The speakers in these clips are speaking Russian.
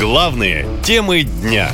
Главные темы дня.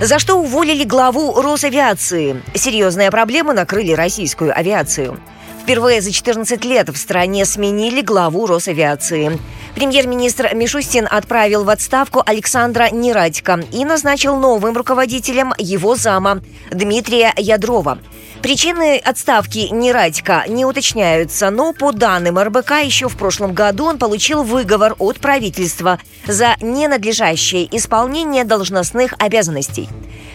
За что уволили главу Росавиации? Серьезные проблемы накрыли российскую авиацию. Впервые за 14 лет в стране сменили главу Росавиации. Премьер-министр Мишустин отправил в отставку Александра Нерадько и назначил новым руководителем его зама Дмитрия Ядрова. Причины отставки Нерадько не уточняются, но по данным РБК еще в прошлом году он получил выговор от правительства за ненадлежащее исполнение должностных обязанностей.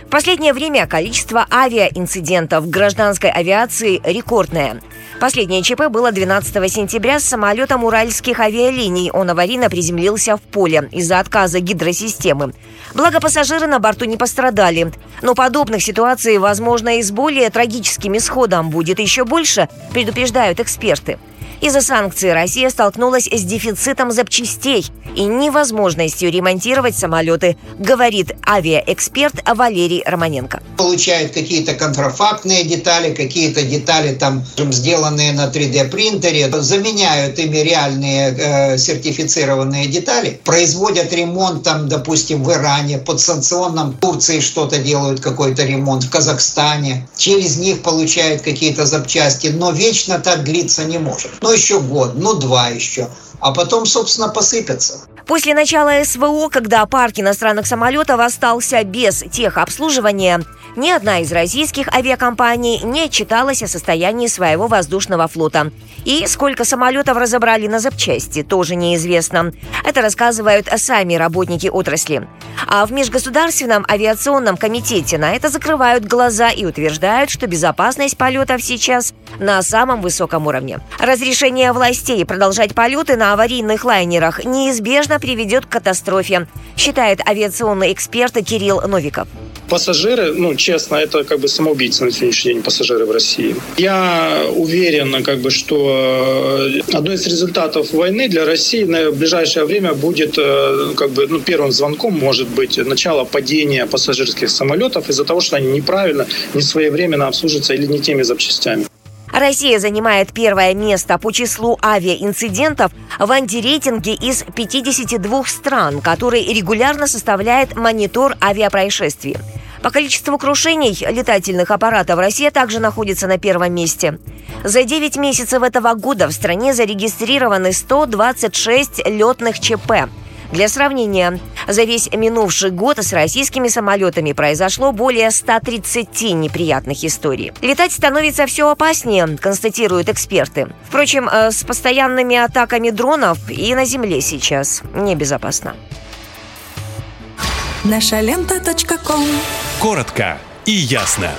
В последнее время количество авиаинцидентов в гражданской авиации рекордное. Последнее ЧП было 12 сентября с самолетом Уральских авиалиний. Он аварийно приземлился в поле из-за отказа гидросистемы. Благо, пассажиры на борту не пострадали. Но подобных ситуаций, возможно, и с более трагическим исходом будет еще больше, предупреждают эксперты. Из-за санкций Россия столкнулась с дефицитом запчастей и невозможностью ремонтировать самолеты, говорит авиаэксперт Валерий Романенко. Получают какие-то контрафактные детали, какие-то детали там сделанные на 3D-принтере, заменяют ими реальные сертифицированные детали, производят ремонт там, допустим, в Иране, под санкционным Турции что-то делают, какой-то ремонт в Казахстане, через них получают какие-то запчасти, но вечно так длиться не может. Ну, еще год, ну, два еще. А потом, собственно, посыпятся. После начала СВО, когда парк иностранных самолетов остался без техобслуживания, ни одна из российских авиакомпаний не отчиталась о состоянии своего воздушного флота. И сколько самолетов разобрали на запчасти, тоже неизвестно. Это рассказывают сами работники отрасли. А в Межгосударственном авиационном комитете на это закрывают глаза и утверждают, что безопасность полетов сейчас на самом высоком уровне. Разрешение властей продолжать полеты на аварийных лайнерах неизбежно приведет к катастрофе, считает авиационный эксперт Кирилл Новиков. Пассажиры, честно, это самоубийцы на сегодняшний день, пассажиры в России. Я уверен, что одно из результатов войны для России на ближайшее время будет, первым звонком может быть начало падения пассажирских самолетов из-за того, что они неправильно, не своевременно обслуживаются или не теми запчастями. Россия занимает первое место по числу авиаинцидентов в антирейтинге из 52 стран, который регулярно составляет монитор авиапроисшествий. По количеству крушений летательных аппаратов Россия также находится на первом месте. За 9 месяцев этого года в стране зарегистрированы 126 летных ЧП. Для сравнения, за весь минувший год с российскими самолетами произошло более 130 неприятных историй. Летать становится все опаснее, констатируют эксперты. Впрочем, с постоянными атаками дронов и на земле сейчас небезопасно. Нашалента.com. Коротко и ясно.